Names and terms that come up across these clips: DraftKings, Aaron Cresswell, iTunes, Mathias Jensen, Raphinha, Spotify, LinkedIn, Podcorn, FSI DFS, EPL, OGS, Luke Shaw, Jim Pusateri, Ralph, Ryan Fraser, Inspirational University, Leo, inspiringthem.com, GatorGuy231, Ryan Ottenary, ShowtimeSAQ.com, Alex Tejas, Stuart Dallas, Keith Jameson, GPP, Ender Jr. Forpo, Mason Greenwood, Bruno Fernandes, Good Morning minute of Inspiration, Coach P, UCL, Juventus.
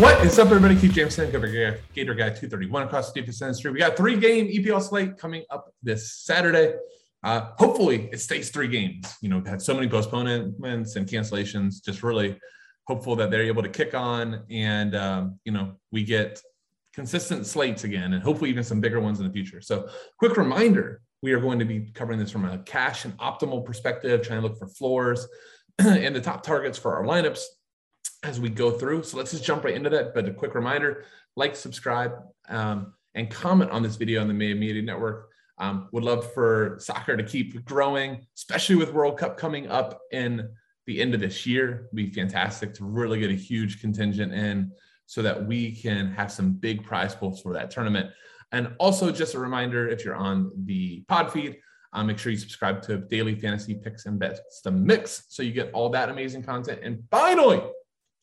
What is up, everybody? Keith Jameson, GatorGuy231 across the DFS industry. We got three-game EPL slate coming up this Saturday. Hopefully, it stays three games. You know, we've had so many postponements and cancellations. Just really hopeful that they're able to kick on and, you know, we get consistent slates again and hopefully even some bigger ones in the future. So quick reminder, we are going to be covering this from a cash and optimal perspective, trying to look for floors and the top targets for our lineups as we go through. So let's just jump right into that. But a quick reminder, like, subscribe, and comment on this video on the Made Media Network. Would love for soccer to keep growing, especially with World Cup coming up in the end of this year. It'd be fantastic to really get a huge contingent in so that we can have some big prize pools for that tournament. And also just a reminder, if you're on the pod feed, make sure you subscribe to Daily Fantasy Picks and Bets, The Mix, so you get all that amazing content. And finally, if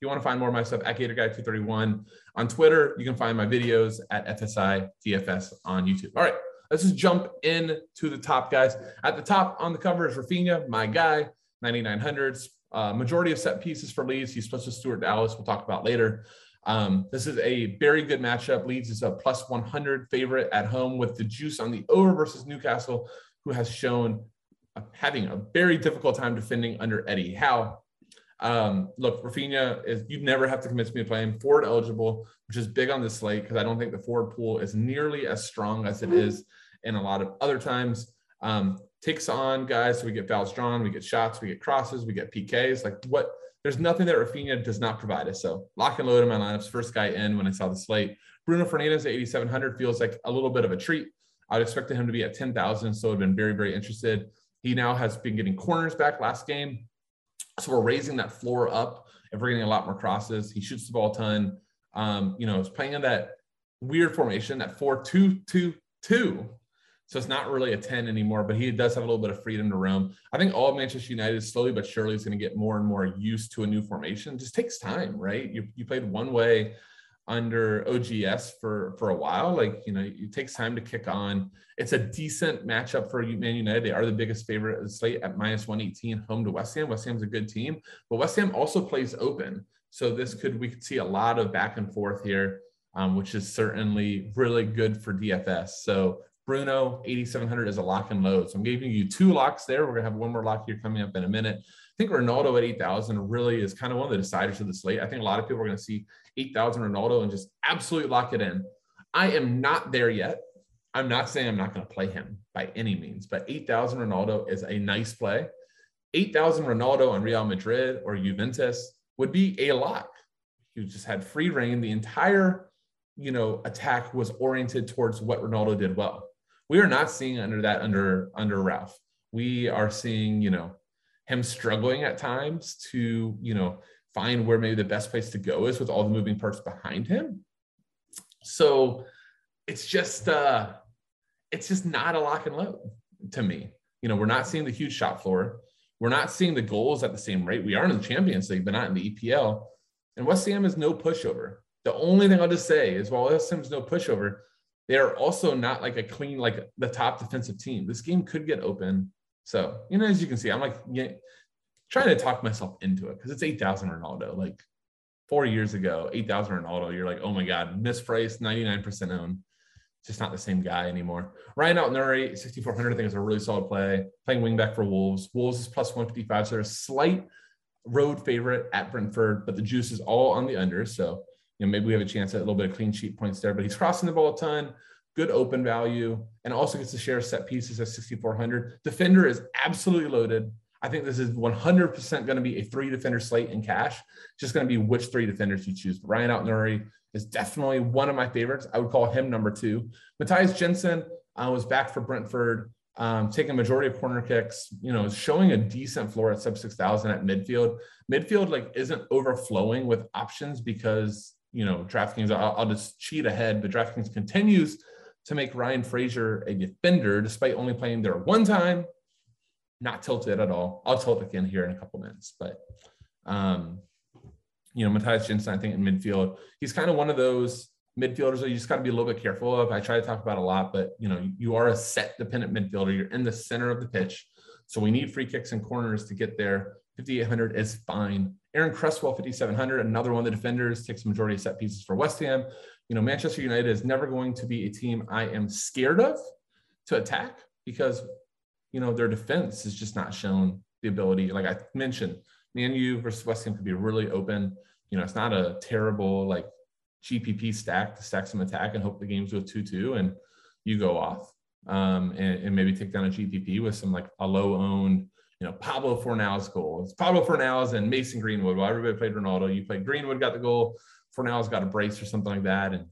you want to find more of my stuff, at GatorGuy231 on Twitter. You can find my videos at FSI DFS on YouTube. All right, let's just jump in to the top, guys. At the top on the cover is Raphinha, my guy, 9,900s. Majority of set pieces for Leeds. He's supposed to Stuart Dallas. We'll talk about later. This is a very good matchup. Leeds is a plus 100 favorite at home with the juice on the over versus Newcastle, who has shown having a very difficult time defending under Eddie Howe. Look, Raphinha is, you'd never have to convince me to play him. Forward eligible, which is big on this slate because I don't think the forward pool is nearly as strong as it is in a lot of other times. Takes on guys, so we get fouls drawn, we get shots, we get crosses, we get PKs. Like, what? There's nothing that Raphinha does not provide us. So lock and load in my lineups. First guy in when I saw the slate. Bruno Fernandes at 8,700 feels like a little bit of a treat. I would expect him to be at 10,000, so I've been very, very interested. He now has been getting corners back last game. So we're raising that floor up. If we're getting a lot more crosses, he shoots the ball a ton. You know, it's playing in that weird formation, that 4-2-2-2. So it's not really a 10 anymore, but he does have a little bit of freedom to roam. I think all of Manchester United slowly but surely is going to get more and more used to a new formation. It just takes time, right? You played one way under OGS for a while. Like, you know, it takes time to kick on. It's a decent matchup for Man United. They are the biggest favorite of the slate at minus 118 home to West Ham. West Ham's a good team, but West Ham also plays open. So this could, we could see a lot of back and forth here, which is certainly really good for DFS. So Bruno, 8,700 is a lock and load. So I'm giving you two locks there. We're gonna have one more lock here coming up in a minute. I think Ronaldo at 8,000 really is kind of one of the deciders of the slate. I think a lot of people are gonna see 8,000 Ronaldo and just absolutely lock it in. I am not there yet. I'm not saying I'm not gonna play him by any means, but 8,000 Ronaldo is a nice play. 8,000 Ronaldo on Real Madrid or Juventus would be a lock. You just had free reign. The entire, you know, attack was oriented towards what Ronaldo did well. We are not seeing under Ralph. We are seeing, you know, him struggling at times to, you know, find where maybe the best place to go is with all the moving parts behind him. So it's just not a lock and load to me. You know, we're not seeing the huge shot floor. We're not seeing the goals at the same rate. We are in the Champions League, but not in the EPL. And West Ham is no pushover. The only thing I'll just say is while West Ham is no pushover, they are also not like a clean, like the top defensive team. This game could get open. So, you know, as you can see, I'm like, yeah, trying to talk myself into it because it's 8,000 Ronaldo. Like 4 years ago, 8,000 Ronaldo, you're like, oh my God, mispriced, 99% own. Just not the same guy anymore. Ryan Ottenary, 6,400, I think is a really solid play. Playing wingback for Wolves. Wolves is plus 155. So they're a slight road favorite at Brentford, but the juice is all on the under. So, you know, maybe we have a chance at a little bit of clean sheet points there, but he's crossing the ball a ton, good open value, and also gets to share set pieces at 6,400. Defender is absolutely loaded. I think this is 100% going to be a three defender slate in cash. It's just going to be which three defenders you choose. But Ryan Ottenary is definitely one of my favorites. I would call him number two. Mathias Jensen was back for Brentford, taking a majority of corner kicks, you know, showing a decent floor at sub 6,000 at midfield. Midfield like isn't overflowing with options because, you know, DraftKings, I'll just cheat ahead, but DraftKings continues to make Ryan Fraser a defender despite only playing there one time, not tilted at all. I'll tilt again here in a couple minutes, but, you know, Mathias Jensen, I think in midfield, he's kind of one of those midfielders that you just got to be a little bit careful of. I try to talk about a lot, but, you know, you are a set dependent midfielder. You're in the center of the pitch. So we need free kicks and corners to get there. 5,800 is fine. Aaron Cresswell, 5,700, another one of the defenders, takes the majority of set pieces for West Ham. You know, Manchester United is never going to be a team I am scared of to attack because, you know, their defense is just not shown the ability. Like I mentioned, Man U versus West Ham could be really open. You know, it's not a terrible, like, GPP stack to stack some attack and hope the game's with 2-2 and you go off and maybe take down a GPP with some, like, a low-owned, you know, Pablo Fornals goal. It's Pablo Fornals and Mason Greenwood. Well, everybody played Ronaldo. You played Greenwood, got the goal. Fornals got a brace or something like that, and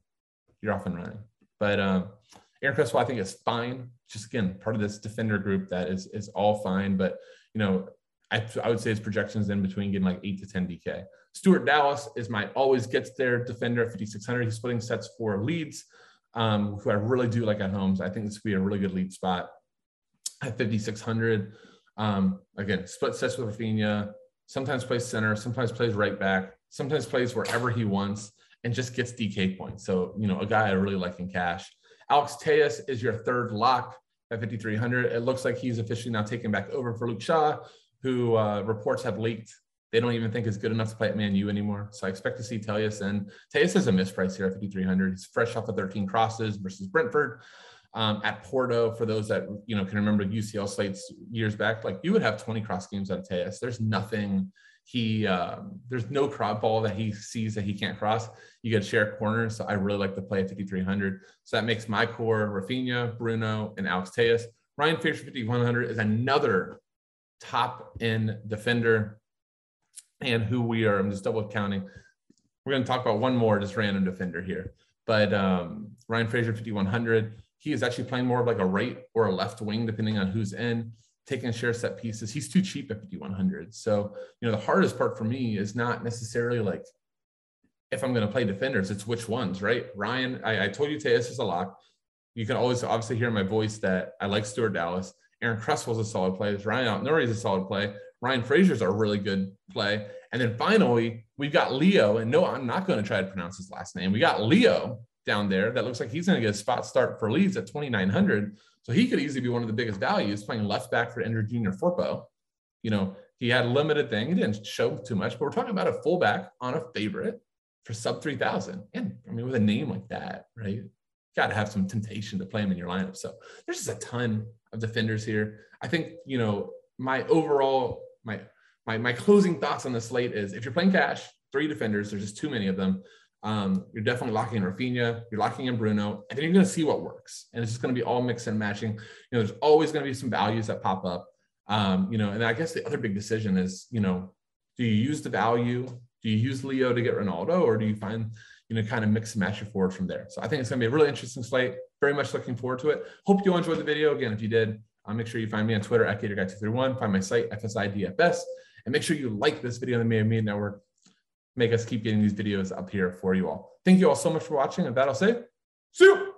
you're off and running. But Aaron Cresswell, I think, is fine. Just, again, part of this defender group that is all fine. But, you know, I would say his projections in between getting like 8 to 10 DK. Stuart Dallas is my always gets there defender at 5,600. He's splitting sets for Leeds, who I really do like at home. So I think this would be a really good lead spot at 5,600. Again, split sets with Raphinha, sometimes plays center, sometimes plays right back, sometimes plays wherever he wants and just gets DK points. So, you know, a guy I really like in cash. Alex Tejas is your third lock at 5,300. It looks like he's officially now taken back over for Luke Shaw, who reports have leaked. They don't even think is good enough to play at Man U anymore. So I expect to see Tejas in. Tejas is a misprice here at 5,300. He's fresh off of 13 crosses versus Brentford at Porto. For those that, you know, can remember UCL slates years back, like you would have 20 cross games out of Tejas. There's nothing he, there's no crop ball that he sees that he can't cross. You get a share corner. So I really like to play at 5,300. So that makes my core Raphinha, Bruno, and Alex Tejas. Ryan Fraser 5,100 is another top end defender, and who we are, I'm just double counting. We're going to talk about one more just random defender here, but Ryan Fraser 5,100. He is actually playing more of like a right or a left wing, depending on who's in, taking share set pieces. He's too cheap at 5,100. So, you know, the hardest part for me is not necessarily like if I'm going to play defenders, it's which ones, right? Ryan, I told you Tejas is a lock. You can always obviously hear in my voice that I like Stuart Dallas. Aaron Cresswell's a solid play. Ryan Ottenary is a solid play. Ryan Fraser's a really good play. And then finally, we've got Leo. And no, I'm not going to try to pronounce his last name. We got Leo down there. That looks like he's going to get a spot start for Leeds at 2,900. So he could easily be one of the biggest values playing left back for Ender Jr. Forpo. You know, he had a limited thing. He didn't show too much, but we're talking about a fullback on a favorite for sub 3,000. And I mean, with a name like that, right? Got to have some temptation to play him in your lineup. So there's just a ton of defenders here. I think, you know, my overall, my closing thoughts on the slate is if you're playing cash, three defenders, there's just too many of them. You're definitely locking in Raphinha, you're locking in Bruno, and then you're going to see what works. And it's just going to be all mix and matching. You know, there's always going to be some values that pop up. You know, and I guess the other big decision is, you know, do you use the value? Do you use Leo to get Ronaldo, or do you find, you know, kind of mix and match your forward from there? So I think it's going to be a really interesting slate. Very much looking forward to it. Hope you all enjoyed the video. Again, if you did, make sure you find me on Twitter at GatorGuy231. Find my site, FSI DFS. And make sure you like this video on the Media Media Network. Make us keep getting these videos up here for you all. Thank you all so much for watching. And with that, I'll say, see you.